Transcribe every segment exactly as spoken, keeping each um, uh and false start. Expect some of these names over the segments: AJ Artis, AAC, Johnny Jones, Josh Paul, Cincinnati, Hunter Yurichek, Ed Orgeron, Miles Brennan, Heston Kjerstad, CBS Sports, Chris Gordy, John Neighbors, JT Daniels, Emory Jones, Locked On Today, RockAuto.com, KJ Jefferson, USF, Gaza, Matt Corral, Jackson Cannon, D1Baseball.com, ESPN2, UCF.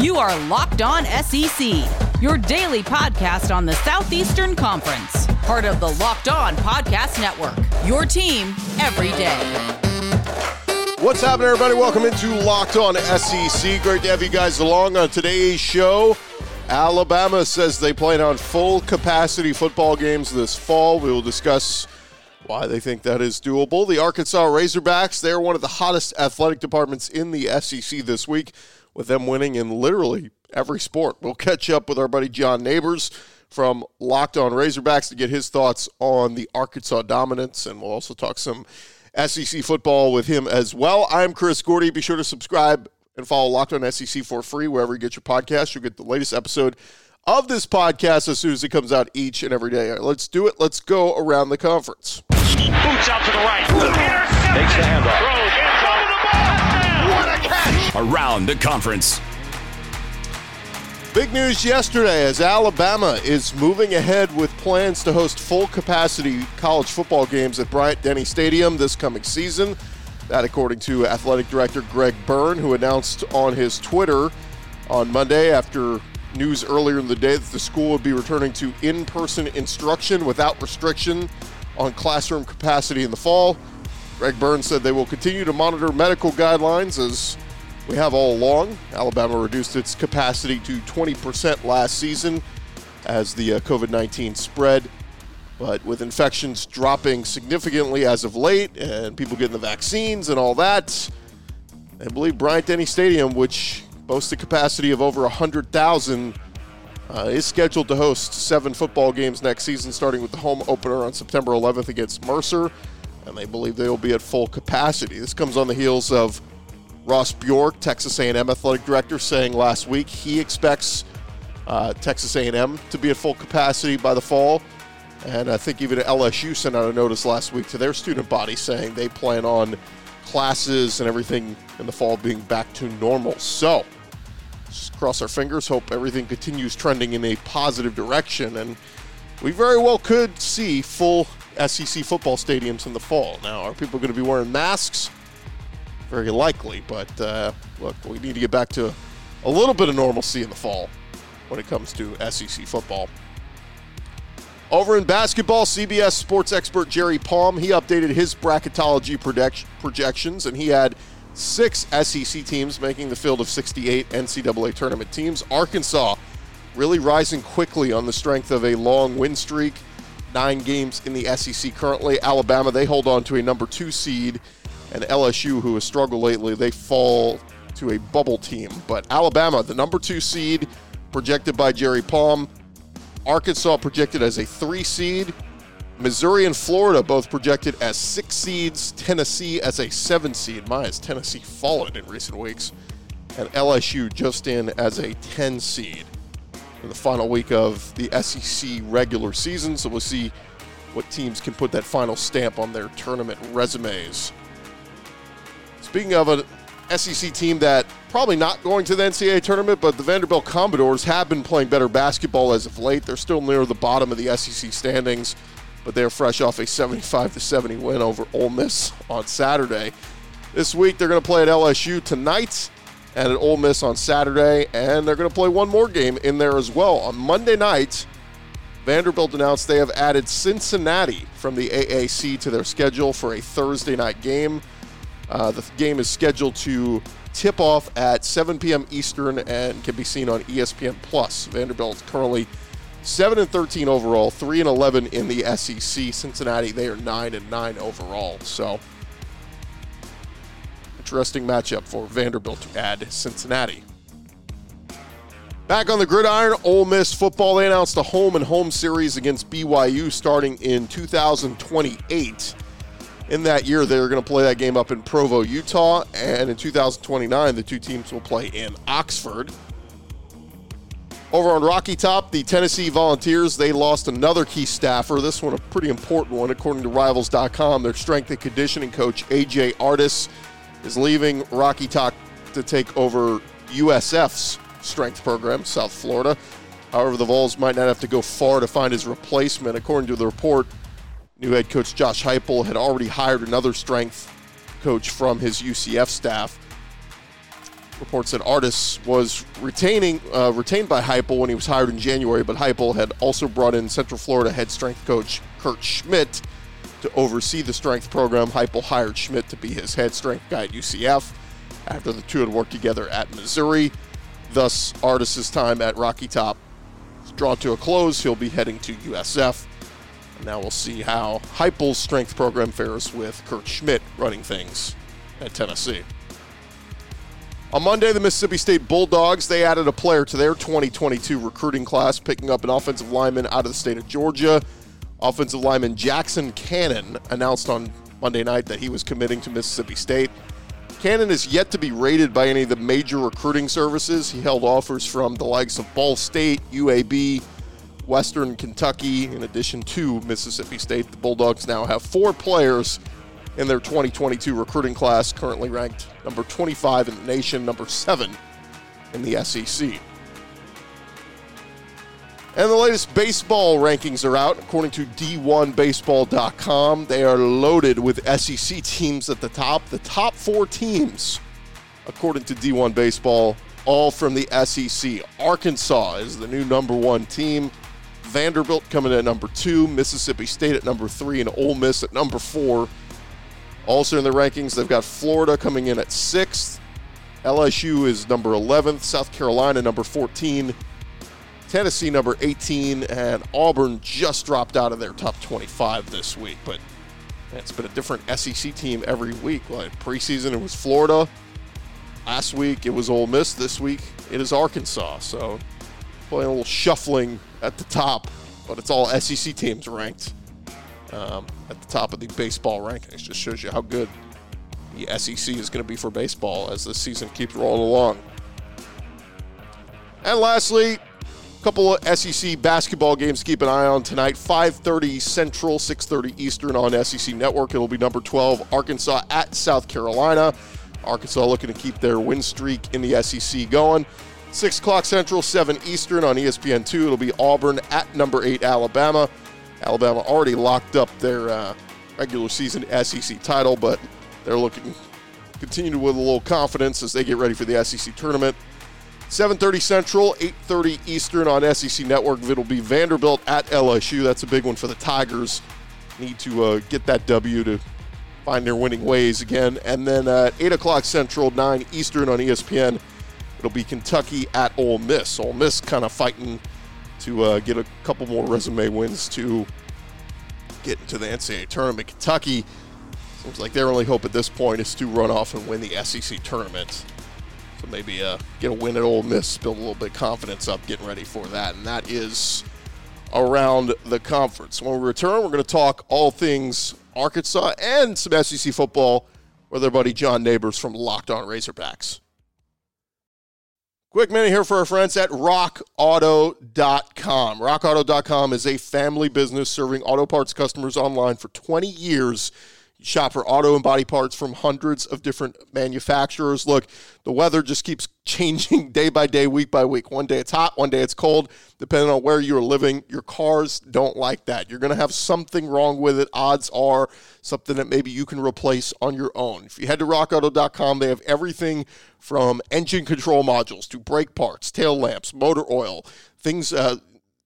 You are Locked On S E C, your daily podcast on the Southeastern Conference, part of the Locked On Podcast Network, your team every day. What's happening, everybody? Welcome into Locked On S E C. Great to have you guys along on today's show. Alabama says they plan on full capacity football games this fall. We will discuss why they think that is doable. The Arkansas Razorbacks, they're one of the hottest athletic departments in the S E C this week, with them winning in literally every sport. We'll catch up with our buddy John Neighbors from Locked On Razorbacks to get his thoughts on the Arkansas dominance, and we'll also talk some S E C football with him as well. I'm Chris Gordy. Be sure to subscribe and follow Locked On S E C for free wherever you get your podcast. You'll get the latest episode of this podcast as soon as it comes out each and every day. All right, let's do it. Let's go around the conference. Boots out to the right. Intercepted. Takes the handoff. Throws. Gets over the ball. What a catch. Around the conference. Big news yesterday as Alabama is moving ahead with plans to host full-capacity college football games at Bryant-Denny Stadium this coming season. That according to Athletic Director Greg Byrne, who announced on his Twitter on Monday after news earlier in the day that the school would be returning to in-person instruction without restriction on classroom capacity in the fall. Greg Byrne said they will continue to monitor medical guidelines as we have all along. Alabama reduced its capacity to twenty percent last season as the uh, covid nineteen spread. But with infections dropping significantly as of late and people getting the vaccines and all that, I believe Bryant-Denny Stadium, which boasts a capacity of over one hundred thousand, uh, is scheduled to host seven football games next season, starting with the home opener on September eleventh against Mercer. And they believe they will be at full capacity. This comes on the heels of Ross Bjork, Texas A and M athletic director, saying last week he expects uh, Texas A and M to be at full capacity by the fall. And I think even L S U sent out a notice last week to their student body saying they plan on classes and everything in the fall being back to normal. So just cross our fingers, hope everything continues trending in a positive direction. And we very well could see full S E C football stadiums in the fall. Now, are people going to be wearing masks? Very likely, but uh, look, we need to get back to a little bit of normalcy in the fall when it comes to S E C football. Over in basketball, C B S Sports expert Jerry Palm, he updated his bracketology project- projections, and he had six S E C teams making the field of sixty-eight N C double A tournament teams. Arkansas really rising quickly on the strength of a long win streak, nine games in the S E C currently. Alabama, they hold on to a number two seed. And L S U, who has struggled lately, they fall to a bubble team. But Alabama, the number two seed, projected by Jerry Palm. Arkansas projected as a three seed. Missouri and Florida both projected as six seeds. Tennessee as a seven seed. My, has Tennessee fallen in recent weeks. And L S U just in as a ten seed in the final week of the S E C regular season. So we'll see what teams can put that final stamp on their tournament resumes. Speaking of an S E C team that probably not going to the N C double A tournament, but the Vanderbilt Commodores have been playing better basketball as of late. They're still near the bottom of the S E C standings, but they're fresh off a seventy-five to seventy win over Ole Miss on Saturday. This week they're going to play at L S U tonight and at Ole Miss on Saturday, and they're going to play one more game in there as well. On Monday night, Vanderbilt announced they have added Cincinnati from the A A C to their schedule for a Thursday night game. Uh, the game is scheduled to tip off at seven p.m. Eastern and can be seen on E S P N plus. Vanderbilt's currently seven and thirteen overall, three and eleven in the S E C. Cincinnati, they are nine and nine overall. So, interesting matchup for Vanderbilt to add Cincinnati. Back on the gridiron, Ole Miss football. They announced a home and home series against B Y U starting in two thousand twenty-eight. In that year, they're going to play that game up in Provo, Utah, and in two thousand twenty-nine, the two teams will play in Oxford. Over on Rocky Top, the Tennessee Volunteers, they lost another key staffer, this one a pretty important one. According to Rivals dot com, their strength and conditioning coach, A J Artis, is leaving Rocky Top to take over U S F's strength program, South Florida. However, the Vols might not have to go far to find his replacement. According to the report, new head coach Josh Heupel had already hired another strength coach from his U C F staff. reports that Artis was retaining uh, retained by Heupel when he was hired in January, but Heupel had also brought in Central Florida head strength coach Kurt Schmidt to oversee the strength program. Heupel hired Schmidt to be his head strength guy at U C F after the two had worked together at Missouri. Thus, Artis' time at Rocky Top is drawn to a close. He'll be heading to U S F. And now we'll see how Heupel's strength program fares with Kurt Schmidt running things at Tennessee. On Monday, the Mississippi State Bulldogs, they added a player to their twenty twenty-two recruiting class, picking up an offensive lineman out of the state of Georgia. Offensive lineman Jackson Cannon announced on Monday night that he was committing to Mississippi State. Cannon is yet to be rated by any of the major recruiting services. He held offers from the likes of Ball State, U A B, Western Kentucky, in addition to Mississippi State. The Bulldogs now have four players in their twenty twenty-two recruiting class, currently ranked number twenty-five in the nation, number seven in the S E C. And the latest baseball rankings are out. According to D one baseball dot com, they are loaded with S E C teams at the top. The top four teams, according to D one Baseball, all from the S E C. Arkansas is the new number one team. Vanderbilt coming in at number two, Mississippi State at number three, and Ole Miss at number four. Also in the rankings, they've got Florida coming in at sixth. L S U is number eleventh. South Carolina, number fourteen. Tennessee, number eighteen. And Auburn just dropped out of their top twenty-five this week. But man, it's been a different S E C team every week. Like preseason, it was Florida. Last week, it was Ole Miss. This week, it is Arkansas. So playing a little shuffling at the top. But it's all S E C teams ranked Um, at the top of the baseball rankings. Just shows you how good the S E C is going to be for baseball as the season keeps rolling along. And lastly, a couple of S E C basketball games to keep an eye on tonight. five thirty Central, six thirty Eastern on S E C Network. It'll be number twelve, Arkansas at South Carolina. Arkansas looking to keep their win streak in the S E C going. six o'clock Central, seven Eastern on E S P N two. It'll be Auburn at number eight, Alabama. Alabama already locked up their uh, regular season S E C title, but they're looking continue with a little confidence as they get ready for the S E C tournament. seven thirty Central, eight thirty Eastern on S E C Network. It'll be Vanderbilt at L S U. That's a big one for the Tigers. Need to uh, get that W to find their winning ways again. And then uh, at eight o'clock Central, nine Eastern on E S P N, it'll be Kentucky at Ole Miss. Ole Miss kind of fighting to uh, get a couple more resume wins to get into the N C double A tournament. Kentucky, seems like their only hope at this point is to run off and win the S E C tournament. So maybe uh, get a win at Ole Miss, build a little bit of confidence up, getting ready for that. And that is around the conference. When we return, we're going to talk all things Arkansas and some S E C football with our buddy John Neighbors from Locked On Razorbacks. Quick minute here for our friends at rock auto dot com. rock auto dot com is a family business serving auto parts customers online for twenty years. You shop for auto and body parts from hundreds of different manufacturers. Look, the weather just keeps changing day by day, week by week. One day it's hot, one day it's cold. Depending on where you're living, your cars don't like that. You're going to have something wrong with it. Odds are something that maybe you can replace on your own. If you head to rock auto dot com, they have everything from engine control modules to brake parts, tail lamps, motor oil, things uh,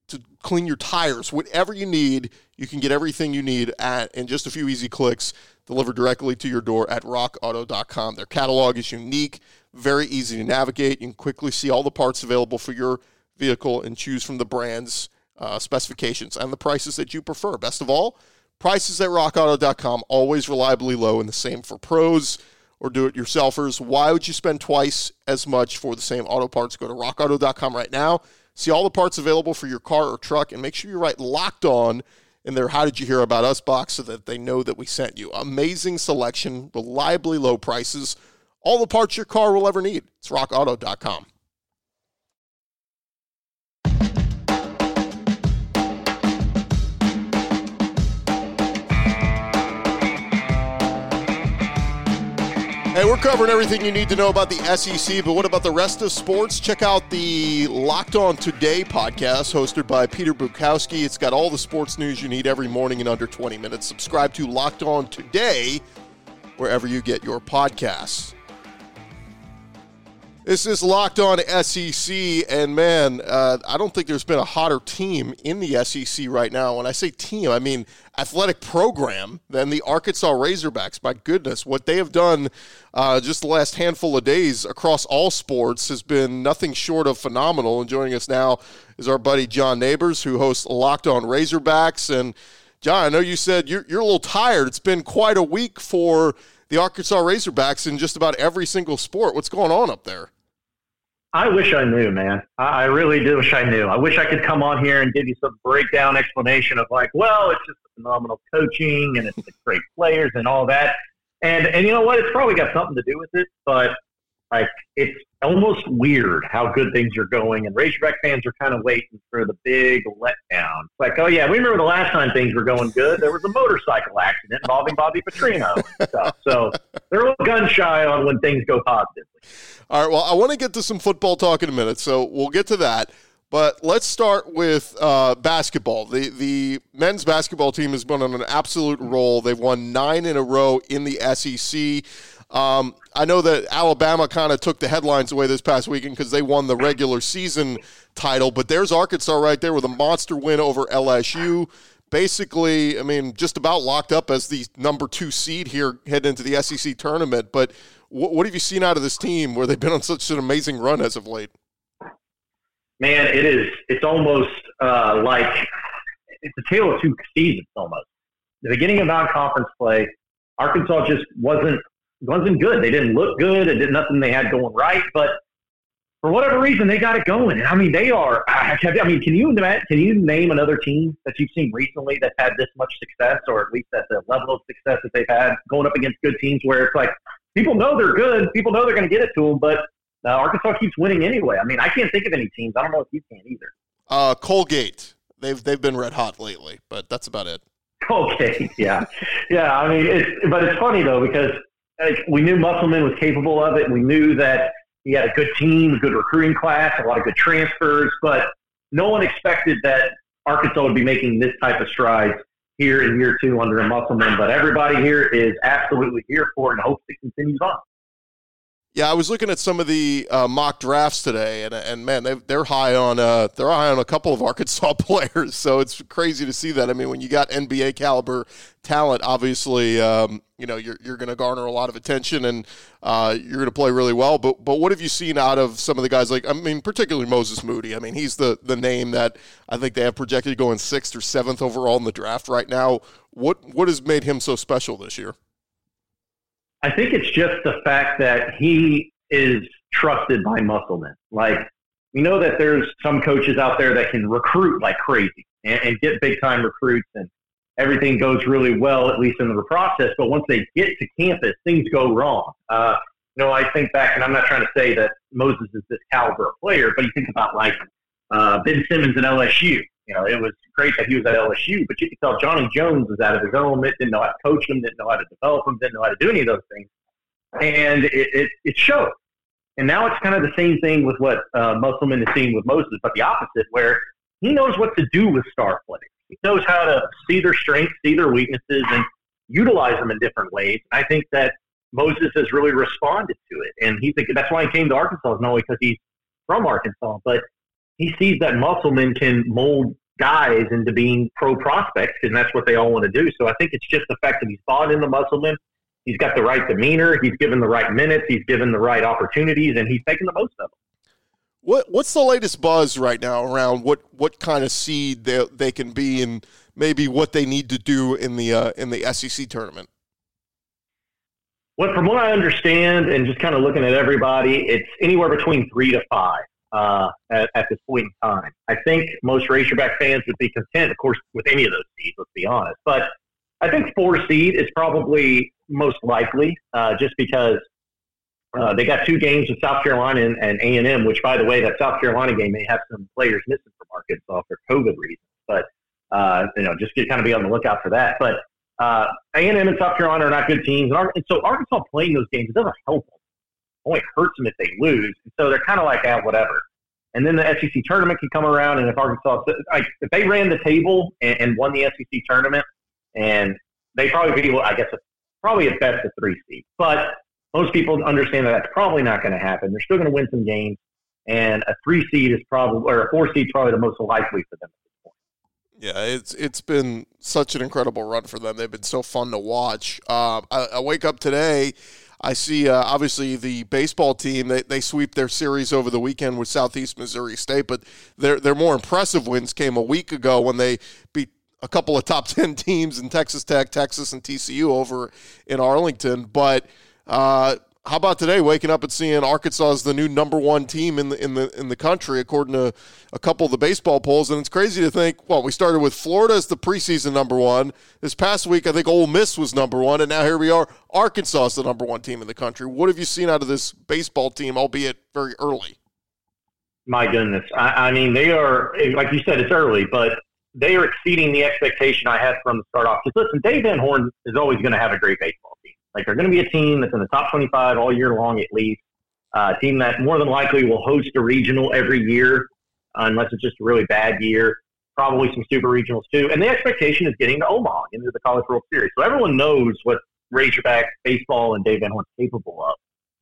to clean your tires. Whatever you need, you can get everything you need at, in just a few easy clicks, delivered directly to your door at rock auto dot com. Their catalog is unique, very easy to navigate. You can quickly see all the parts available for your vehicle and choose from the brands, uh, specifications, and the prices that you prefer. Best of all, prices at rock auto dot com, always reliably low, and the same for pros or do-it-yourselfers. Why would you spend twice as much for the same auto parts? Go to rock auto dot com right now, see all the parts available for your car or truck, and make sure you write Locked On in their How Did You Hear About Us box so that they know that we sent you. Amazing selection, reliably low prices, all the parts your car will ever need. It's rock auto dot com. Hey, we're covering everything you need to know about the S E C, but what about the rest of sports? Check out the Locked On Today podcast hosted by Peter Bukowski. It's got all the sports news you need every morning in under twenty minutes. Subscribe to Locked On Today wherever you get your podcasts. This is Locked On S E C, and man, uh, I don't think there's been a hotter team in the S E C right now. When I say team, I mean athletic program than the Arkansas Razorbacks. My goodness, what they have done uh, just the last handful of days across all sports has been nothing short of phenomenal. And joining us now is our buddy John Neighbors, who hosts Locked On Razorbacks. And John, I know you said you're, you're a little tired. It's been quite a week for the Arkansas Razorbacks in just about every single sport. What's going on up there? I wish I knew, man. I really do wish I knew. I wish I could come on here and give you some breakdown explanation of like, well, it's just phenomenal coaching and it's the great players and all that. And and you know what? It's probably got something to do with it, but like it's almost weird how good things are going. And Razorback fans are kind of waiting for the big letdown. It's like, oh yeah, we remember the last time things were going good. There was a motorcycle accident involving Bobby Petrino and stuff. So they're a little gun shy on when things go positively. All right, well, I want to get to some football talk in a minute, so we'll get to that. But let's start with uh, basketball. The the men's basketball team has been on an absolute roll. They've won nine in a row in the S E C. Um, I know that Alabama kind of took the headlines away this past weekend because they won the regular season title, but there's Arkansas right there with a monster win over L S U. Basically, I mean, just about locked up as the number two seed here heading into the S E C tournament. But what, what have you seen out of this team where they've been on such an amazing run as of late? Man, it is. It's almost uh, like it's a tale of two seasons. Almost the beginning of non-conference play, Arkansas just wasn't wasn't good. They didn't look good. It did nothing they had going right. But for whatever reason, they got it going. I mean, they are. I mean, can you can you name another team that you've seen recently that's had this much success, or at least at the level of success that they've had going up against good teams, where it's like people know they're good, people know they're going to get it to them, but Uh, Arkansas keeps winning anyway. I mean, I can't think of any teams. I don't know if you can either. Uh, Colgate. They've they've been red hot lately, but that's about it. Colgate, yeah. yeah, I mean, it's, but it's funny, though, because like, we knew Musselman was capable of it. We knew that he had a good team, a good recruiting class, a lot of good transfers, but no one expected that Arkansas would be making this type of stride here in year two under a Musselman. But everybody here is absolutely here for it and hopes it continues on. Yeah, I was looking at some of the uh, mock drafts today, and and man, they they're high on uh they're high on a couple of Arkansas players, so it's crazy to see that. I mean, when you got N B A caliber talent, obviously, um, you know, you're you're going to garner a lot of attention, and uh, you're going to play really well. But but what have you seen out of some of the guys? Like, I mean, particularly Moses Moody. I mean, he's the the name that I think they have projected going sixth or seventh overall in the draft right now. What what has made him so special this year? I think it's just the fact that he is trusted by Musselman. Like, we know that there's some coaches out there that can recruit like crazy and, and get big-time recruits, and everything goes really well, at least in the process. But once they get to campus, things go wrong. Uh, you know, I think back, and I'm not trying to say that Moses is this caliber of player, but you think about, like, uh, Ben Simmons at L S U. You know, it was great that he was at L S U, but you could tell Johnny Jones was out of his element, didn't know how to coach him, didn't know how to develop him, didn't know how to do any of those things. And it, it, it showed. And now it's kind of the same thing with what uh, Musselman is seeing with Moses, but the opposite, where he knows what to do with star players. He knows how to see their strengths, see their weaknesses, and utilize them in different ways. I think that Moses has really responded to it. And he think, that's why he came to Arkansas, not only because he's from Arkansas, but he sees that Musselman can mold guys into being pro prospects, and that's what they all want to do. So I think it's just the fact that he's bought into Musselman. He's got the right demeanor. He's given the right minutes. He's given the right opportunities, and he's taking the most of them. What What's the latest buzz right now around what, what kind of seed they they can be, and maybe what they need to do in the uh, in the S E C tournament? Well, from what I understand, and just kind of looking at everybody, it's anywhere between three to five. Uh, at, at this point in time. I think most Razorback fans would be content, of course, with any of those seeds, let's be honest. But I think four seed is probably most likely uh, just because uh, they got two games with South Carolina and, and A and M, which, by the way, that South Carolina game may have some players missing from Arkansas for COVID reasons. But, uh, you know, just to kind of be on the lookout for that. But uh, A and M and South Carolina are not good teams. And, Ar- and so Arkansas playing those games, it doesn't help them. Only hurts them if they lose. So they're kind of like, ah, whatever. And then the S E C tournament can come around, and if Arkansas, like, if they ran the table and, and won the S E C tournament, and they probably be, well, I guess, probably at best a three seed. But Most people understand that that's probably not going to happen. They're still going to win some games, and a three seed is probably, or a four seed probably the most likely for them at this point. Yeah, it's it's been such an incredible run for them. They've been so fun to watch. Um, I, I wake up today, I see uh, obviously the baseball team. They they sweep their series over the weekend with Southeast Missouri State, but their their more impressive wins came a week ago when they beat a couple of top ten teams in Texas Tech, Texas, and T C U over in Arlington. But uh, how about today? Waking up and seeing Arkansas is the new number one team in the in the in the country, according to a couple of the baseball polls. And it's crazy to think. Well, we started with Florida as the preseason number one. This past week, I think Ole Miss was number one, and now here we are. Arkansas is the number one team in the country. What have you seen out of this baseball team, albeit very early? My goodness, I, I mean, they are, like you said, it's early, but they are exceeding the expectation I had from the start off. Because listen, Dave Van Horn is always going to have a great baseball team. Like, they're going to be a team that's in the top twenty-five all year long at least, uh, a team that more than likely will host a regional every year, uh, unless it's just a really bad year, probably some super regionals too. And the expectation is getting to Omaha, into the College World Series. So everyone knows what Razorback baseball and Dave Van Horn is capable of.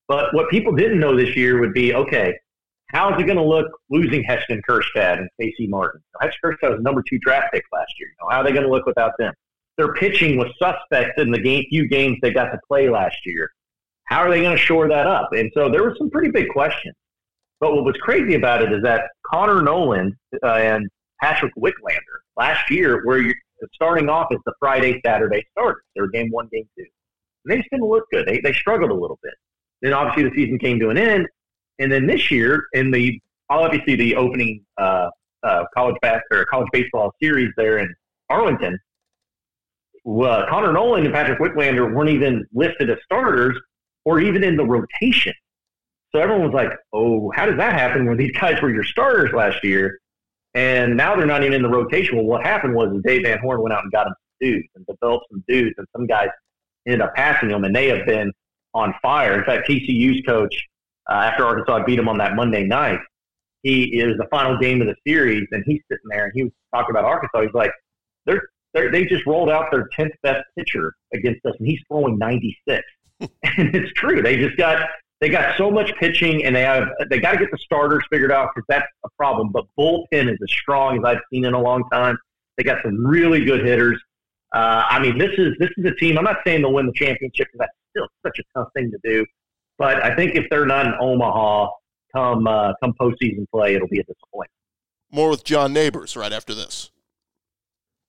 But what people didn't know this year would be, okay, how is it going to look losing Heston Kjerstad and Casey Martin? Heston Kjerstad was number two draft pick last year. You know, how are they going to look without them? Their pitching was suspect in the game, few games they got to play last year. How are they going to shore that up? And so there were some pretty big questions. But what was crazy about it is that Connor Nolan uh, and Patrick Wicklander last year were starting off as the Friday, Saturday starters. They were game one, game two. And they just didn't look good. They, they struggled a little bit. Then obviously the season came to an end. And then this year, in the obviously the opening uh, uh, college bas- or college baseball series there in Arlington, uh, Connor Nolan and Patrick Wicklander weren't even listed as starters or even in the rotation. So everyone was like, "Oh, how does that happen when these guys were your starters last year, and now they're not even in the rotation?" Well, what happened was Dave Van Horn went out and got them dudes and developed some dudes, and some guys ended up passing them, and they have been on fire. In fact, T C U's coach, Uh, after Arkansas beat him on that Monday night, he is the final game of the series, and he's sitting there, and he was talking about Arkansas. He's like, they're, they're, they just rolled out their tenth best pitcher against us, and he's throwing ninety-six. And it's true. They just got they got so much pitching, and they have they got to get the starters figured out because that's a problem. But bullpen is as strong as I've seen in a long time. They got some really good hitters. Uh, I mean, this is this is a team. I'm not saying they'll win the championship because that's still such a tough thing to do. But I think if they're not in Omaha come uh, come postseason play, it'll be a disappointment. More with John Neighbors right after this.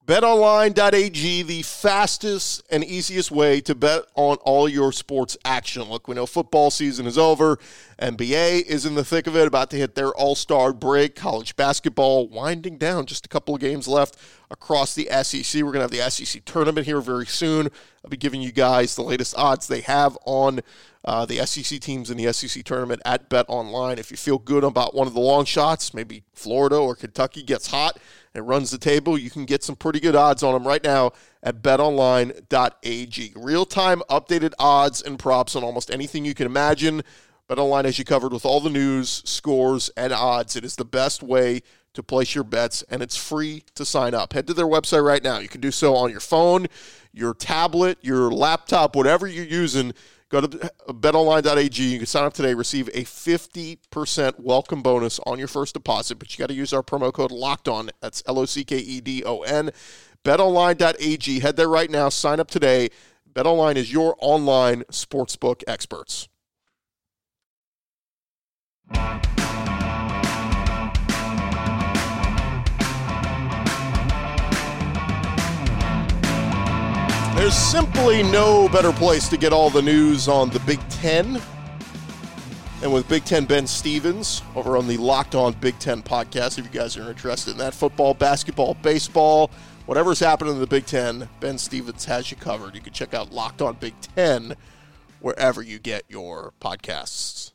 BetOnline.ag, the fastest and easiest way to bet on all your sports action. Look, we know football season is over. N B A is in the thick of it, about to hit their all-star break. College basketball winding down, just a couple of games left across the S E C. We're going to have the S E C tournament here very soon. I'll be giving you guys the latest odds they have on uh, the S E C teams in the S E C tournament at BetOnline. If you feel good about one of the long shots, maybe Florida or Kentucky gets hot and runs the table, you can get some pretty good odds on them right now at BetOnline.ag. Real-time updated odds and props on almost anything you can imagine. BetOnline has you covered with all the news, scores, and odds. It is the best way to place your bets, and it's free to sign up. Head to their website right now. You can do so on your phone, your tablet, your laptop, whatever you're using. Go to betonline.ag. You can sign up today, receive a fifty percent welcome bonus on your first deposit, but you got to use our promo code LOCKEDON. That's L O C K E D O N. BetOnline.ag. Head there right now. Sign up today. BetOnline is your online sportsbook experts. There's simply no better place to get all the news on the Big Ten. And with Big Ten Ben Stevens over on the Locked On Big Ten podcast, if you guys are interested in that, football, basketball, baseball, whatever's happening in the Big Ten, Ben Stevens has you covered. You can check out Locked On Big Ten wherever you get your podcasts.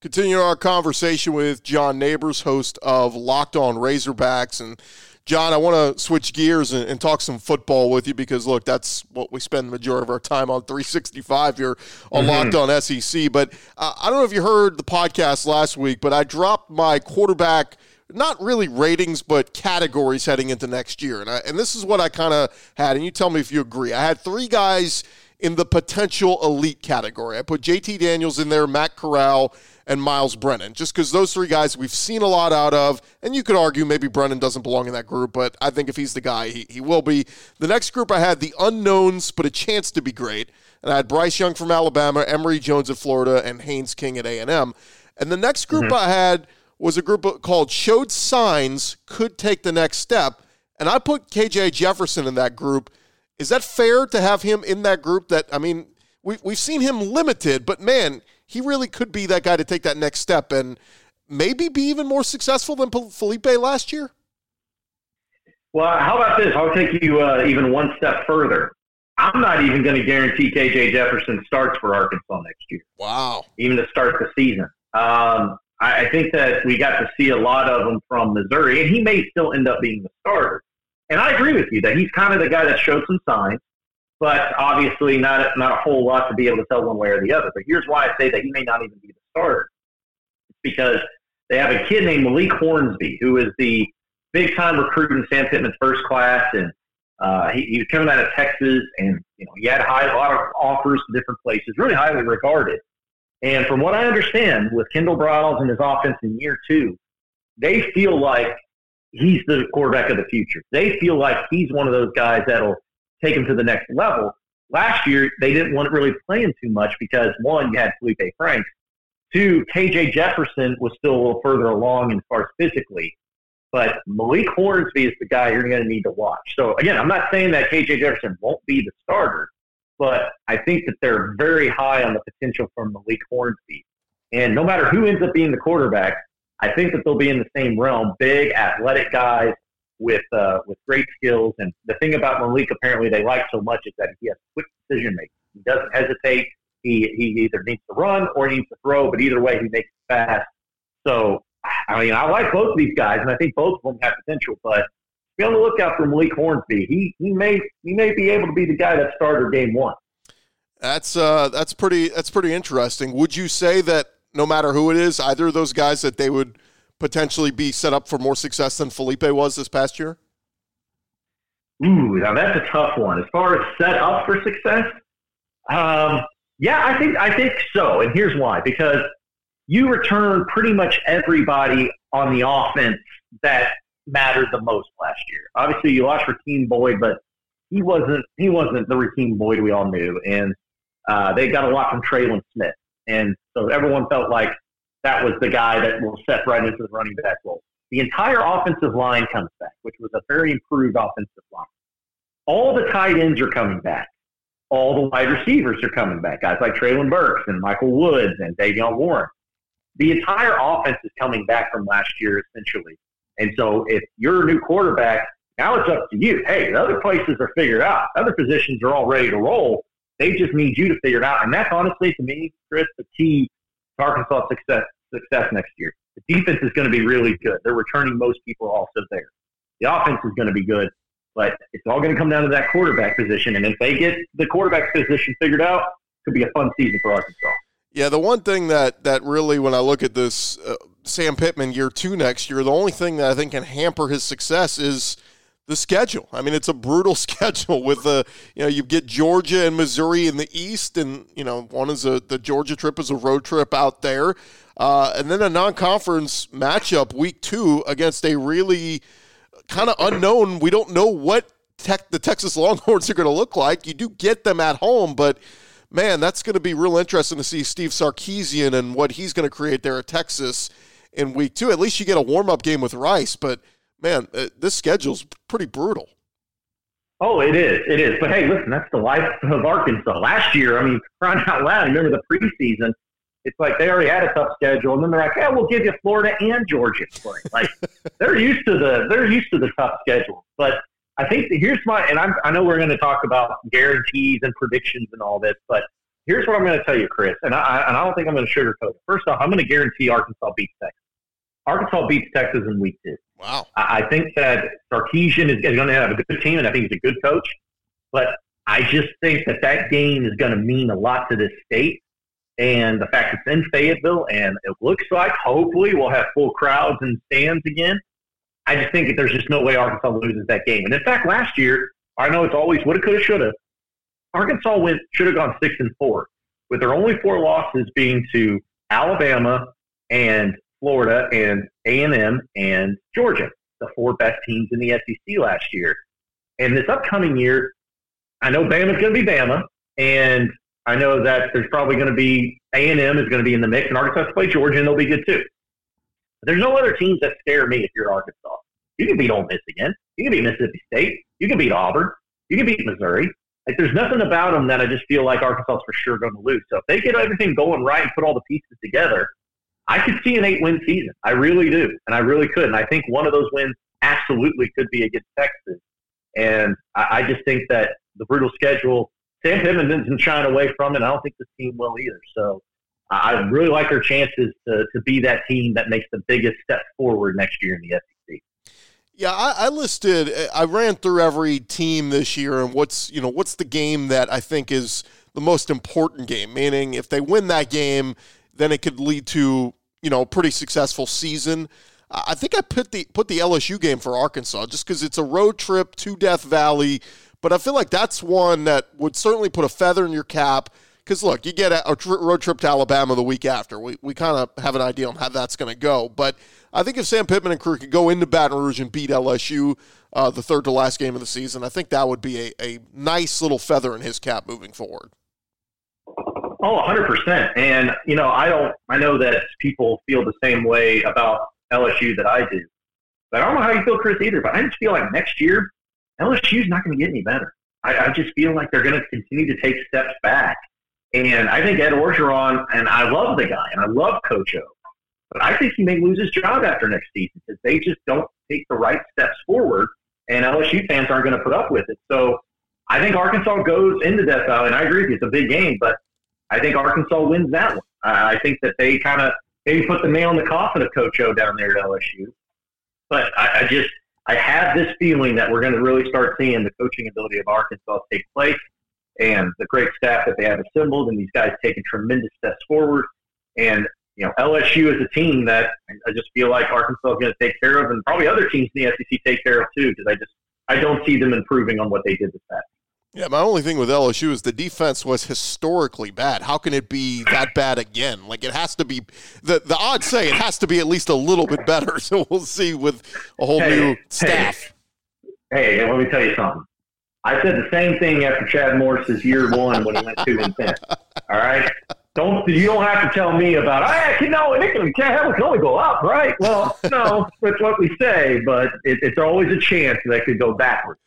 Continue our conversation with John Neighbors, host of Locked On Razorbacks. And John, I want to switch gears and, and talk some football with you because, look, that's what we spend the majority of our time on three sixty-five here on mm-hmm. Locked On S E C. But uh, I don't know if you heard the podcast last week, but I dropped my quarterback, not really ratings, but categories heading into next year. And, I, and this is what I kind of had, and you tell me if you agree. I had three guys in the potential elite category. I put J T Daniels in there, Matt Corral, and Miles Brennan, just because those three guys we've seen a lot out of, and you could argue maybe Brennan doesn't belong in that group, but I think if he's the guy, he, he will be. The next group I had the unknowns, but a chance to be great, and I had Bryce Young from Alabama, Emory Jones of Florida, and Haynes King at A and M. And the next group mm-hmm. I had was a group called Showed Signs Could Take the Next Step, and I put K J Jefferson in that group. Is that fair to have him in that group? That, I mean, we've, we've seen him limited, but man, he really could be that guy to take that next step and maybe be even more successful than Felipe last year? Well, how about this? I'll take you uh, even one step further. I'm not even going to guarantee K J Jefferson starts for Arkansas next year. Wow. Even to start the season. Um, I, I think that we got to see a lot of him from Missouri, and he may still end up being the starter. And I agree with you that he's kind of the guy that showed some signs, but obviously not not a whole lot to be able to tell one way or the other. But here's why I say that he may not even be the starter. It's because they have a kid named Malik Hornsby, who is the big-time recruit in Sam Pittman's first class, and uh, he, he was coming out of Texas, and you know he had high, a lot of offers to different places, really highly regarded. And from what I understand, with Kendall Briles and his offense in year two, they feel like he's the quarterback of the future. They feel like he's one of those guys that'll take him to the next level. Last year, they didn't want to really play him too much because, one, you had Felipe Franks. Two, K J Jefferson was still a little further along as far as physically. But Malik Hornsby is the guy you're going to need to watch. So, again, I'm not saying that K J Jefferson won't be the starter, but I think that they're very high on the potential for Malik Hornsby. And no matter who ends up being the quarterback, I think that they'll be in the same realm, big, athletic guys with uh, with great skills. And the thing about Malik apparently they like so much is that he has quick decision-making. He doesn't hesitate. He he either needs to run or he needs to throw, but either way he makes it fast. So, I mean, I like both of these guys, and I think both of them have potential. But be on the lookout for Malik Hornsby. He he may he may be able to be the guy that started game one. That's uh that's pretty that's pretty interesting. Would you say that no matter who it is, either of those guys that they would potentially be set up for more success than Felipe was this past year? Ooh, now that's a tough one. As far as set up for success, um, yeah, I think I think so. And here's why: because you return pretty much everybody on the offense that mattered the most last year. Obviously, you lost Rakeem Boyd, but he wasn't he wasn't the Rakeem Boyd we all knew, and uh, they got a lot from Traylon Smith. And so everyone felt like that was the guy that will step right into the running back role. The entire offensive line comes back, which was a very improved offensive line. All the tight ends are coming back. All the wide receivers are coming back, guys like Traylon Burks and Michael Woods and Davion Warren. The entire offense is coming back from last year, essentially. And so if you're a new quarterback, now it's up to you. Hey, the other places are figured out. Other positions are all ready to roll. They just need you to figure it out. And that's honestly, to me, Chris, the key to Arkansas success success next year. The defense is going to be really good. They're returning most people also there. The offense is going to be good, but it's all going to come down to that quarterback position. And if they get the quarterback position figured out, it could be a fun season for Arkansas. Yeah, the one thing that, that really, when I look at this uh, Sam Pittman year two next year, the only thing that I think can hamper his success is the schedule. I mean, it's a brutal schedule with, uh, you know, you get Georgia and Missouri in the East, and, you know, one is a, the Georgia trip is a road trip out there, uh, and then a non-conference matchup week two against a really kind of unknown, we don't know what tech, the Texas Longhorns are going to look like. You do get them at home, but man, that's going to be real interesting to see Steve Sarkisian and what he's going to create there at Texas in week two. At least you get a warm-up game with Rice, but man, uh, this schedule's pretty brutal. Oh, it is. It is. But hey, listen, that's the life of Arkansas. Last year, I mean, crying out loud, remember the preseason, it's like they already had a tough schedule, and then they're like, yeah, we'll give you Florida and Georgia to play. Like, they're used to the they're used to the tough schedule. But I think that here's my, and I'm, I know we're going to talk about guarantees and predictions and all this, but here's what I'm going to tell you, Chris, and I and I don't think I'm going to sugarcoat it. First off, I'm going to guarantee Arkansas beats Texas. Arkansas beats Texas in week two. Wow. I, I think that Sarkisian is, is going to have a good team, and I think he's a good coach, but I just think that that game is going to mean a lot to this state, and the fact it's in Fayetteville, and it looks like hopefully we'll have full crowds and stands again. I just think that there's just no way Arkansas loses that game. And, in fact, last year, I know it's always woulda, coulda, shoulda, Arkansas went should have gone six and four, with their only four losses being to Alabama and Florida and A and M and Georgia, the four best teams in the S E C last year. And this upcoming year, I know Bama's going to be Bama, and I know that there's probably going to be A and M is going to be in the mix, and Arkansas to play Georgia, and they'll be good too. But there's no other teams that scare me if you're Arkansas. You can beat Ole Miss again. You can beat Mississippi State. You can beat Auburn. You can beat Missouri. Like, there's nothing about them that I just feel like Arkansas is for sure going to lose. So if they get everything going right and put all the pieces together, I could see an eight-win season. I really do, and I really could. And I think one of those wins absolutely could be against Texas. And I, I just think that the brutal schedule, Sam Pittman didn't shine away from it. I don't think this team will either. So I really like their chances to, to be that team that makes the biggest step forward next year in the S E C. Yeah, I, I listed, I ran through every team this year and what's, you know, what's the game that I think is the most important game, meaning if they win that game, then it could lead to, you know, a pretty successful season. I think I put the put the L S U game for Arkansas just because it's a road trip to Death Valley, but I feel like that's one that would certainly put a feather in your cap because, look, you get a, a tr- road trip to Alabama the week after. We we kind of have an idea on how that's going to go, but I think if Sam Pittman and crew could go into Baton Rouge and beat L S U uh, the third to last game of the season, I think that would be a, a nice little feather in his cap moving forward. Oh, one hundred percent. And, you know, I don't. I know that people feel the same way about L S U that I do. But I don't know how you feel, Chris, either, but I just feel like next year, L S U's not going to get any better. I, I just feel like they're going to continue to take steps back. And I think Ed Orgeron, and I love the guy, and I love Coach O, but I think he may lose his job after next season because they just don't take the right steps forward, and L S U fans aren't going to put up with it. So I think Arkansas goes into Death Valley, and I agree with you, it's a big game, but I think Arkansas wins that one. I think that they kind of maybe put the nail in the coffin of Coach O down there at L S U. But I, I just – I have this feeling that we're going to really start seeing the coaching ability of Arkansas take place and the great staff that they have assembled and these guys taking tremendous steps forward. And, you know, L S U is a team that I just feel like Arkansas is going to take care of, and probably other teams in the S E C take care of too, because I just – I don't see them improving on what they did this past. Yeah, my only thing with L S U is the defense was historically bad. How can it be that bad again? Like, it has to be the – the odds say it has to be at least a little bit better, so we'll see with a whole hey, new staff. Hey, hey, let me tell you something. I said the same thing after Chad Morris's year one when he went two and ten, all right? Don't you don't have to tell me about, I can, no, it can, it can only go up, right? Well, no, that's what we say, but it, it's always a chance that it could go backwards.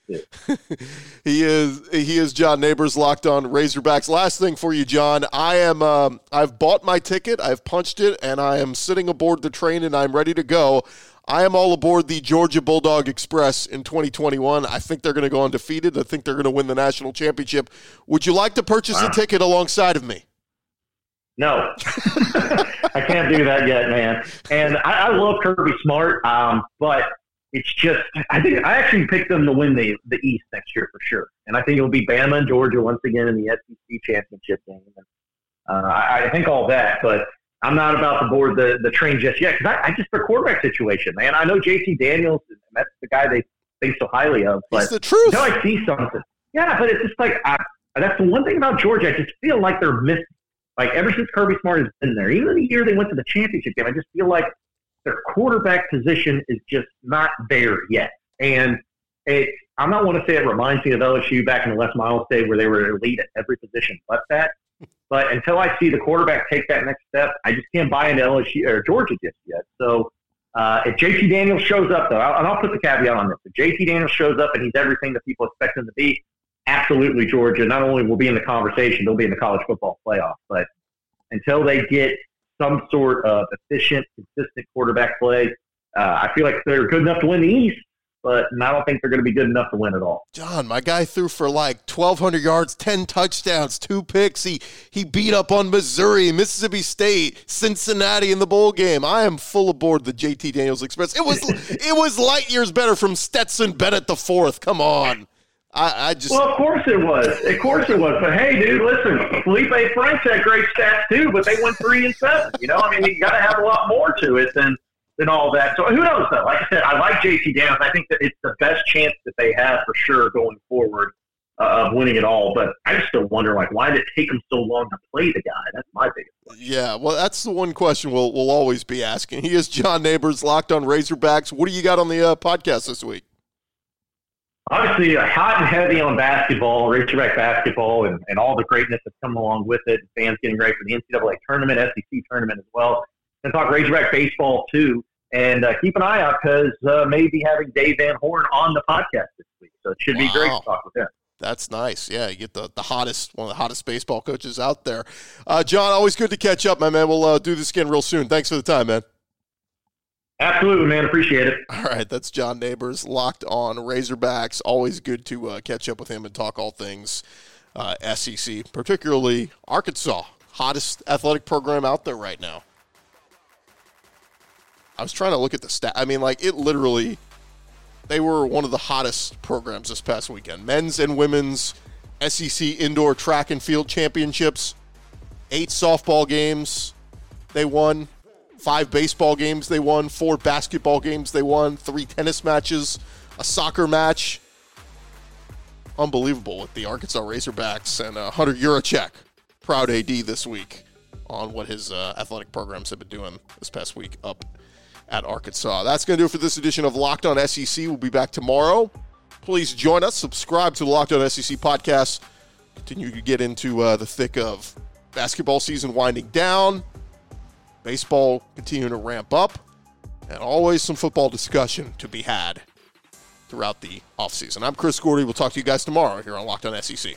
he is he is John Neighbors, Locked On Razorbacks. Last thing for you, John. I am um, I've bought my ticket, I've punched it, and I am sitting aboard the train, and I'm ready to go. I am all aboard the Georgia Bulldog Express in twenty twenty-one. I think they're going to go undefeated. I think they're going to win the national championship. Would you like to purchase wow. a ticket alongside of me? No, I can't do that yet, man. And I, I love Kirby Smart, um, but it's just I think I actually picked them to win the, the East next year for sure. And I think it'll be Bama and Georgia once again in the S E C championship game. Uh, I, I think all that, but I'm not about to board the, the train just yet because I, I just their quarterback situation, man. I know J T Daniels, and that's the guy they think so highly of. But it's the truth. Until I see something, yeah. But it's just like I, that's the one thing about Georgia. I just feel like they're missing. Like, ever since Kirby Smart has been there, even the year they went to the championship game, I just feel like their quarterback position is just not there yet. And it, I'm not want to say it reminds me of L S U back in the Les Miles day where they were elite at every position but that. But until I see the quarterback take that next step, I just can't buy into L S U or Georgia just yet. So uh, if J T Daniels shows up, though, I'll, and I'll put the caveat on this. If J T Daniels shows up and he's everything that people expect him to be, absolutely, Georgia not only will be in the conversation, they'll be in the college football playoff. But until they get some sort of efficient, consistent quarterback play, uh, I feel like they're good enough to win the East, but I don't think they're going to be good enough to win at all. John, my guy threw for like twelve hundred yards, ten touchdowns, two picks. He he beat up on Missouri, Mississippi State, Cincinnati in the bowl game. I am full aboard the J T Daniels Express. It was it was light years better from Stetson Bennett the fourth. Come on. I, I just Well, of course it was. Of course it was. But, hey, dude, listen, Felipe Franks had great stats, too, but they went three and seven. You know, I mean, you got to have a lot more to it than than all that. So who knows, though? Like I said, I like J T Daniels. I think that it's the best chance that they have for sure going forward. uh, of winning it all. But I just still wonder, like, why did it take him so long to play the guy? That's my biggest question. Yeah, well, that's the one question we'll we'll always be asking. He is John Neighbors, Locked On Razorbacks. What do you got on the uh, podcast this week? Obviously, uh, hot and heavy on basketball, Razorback basketball, and, and all the greatness that's come along with it. Fans getting ready for the N C double A tournament, S E C tournament as well. And talk Razorback baseball, too. And uh, keep an eye out because uh, maybe having Dave Van Horn on the podcast this week. So it should wow. be great to talk with him. That's nice. Yeah, you get the, the hottest, one of the hottest baseball coaches out there. Uh, John, always good to catch up, my man. We'll uh, do this again real soon. Thanks for the time, man. Absolutely, man. Appreciate it. All right, that's John Neighbors, Locked On Razorbacks. Always good to uh, catch up with him and talk all things uh, S E C, particularly Arkansas, hottest athletic program out there right now. I was trying to look at the stat. I mean, like, it literally, they were one of the hottest programs this past weekend. Men's and women's S E C Indoor Track and Field Championships, eight softball games they won. Five baseball games they won, four basketball games they won, three tennis matches, a soccer match. Unbelievable with the Arkansas Razorbacks and uh, Hunter Yurichek, proud A D this week on what his uh, athletic programs have been doing this past week up at Arkansas. That's going to do it for this edition of Locked On S E C. We'll be back tomorrow. Please join us. Subscribe to the Locked On S E C podcast. Continue to get into uh, the thick of basketball season winding down. Baseball continuing to ramp up, and always some football discussion to be had throughout the offseason. I'm Chris Gordy. We'll talk to you guys tomorrow here on Locked On S E C.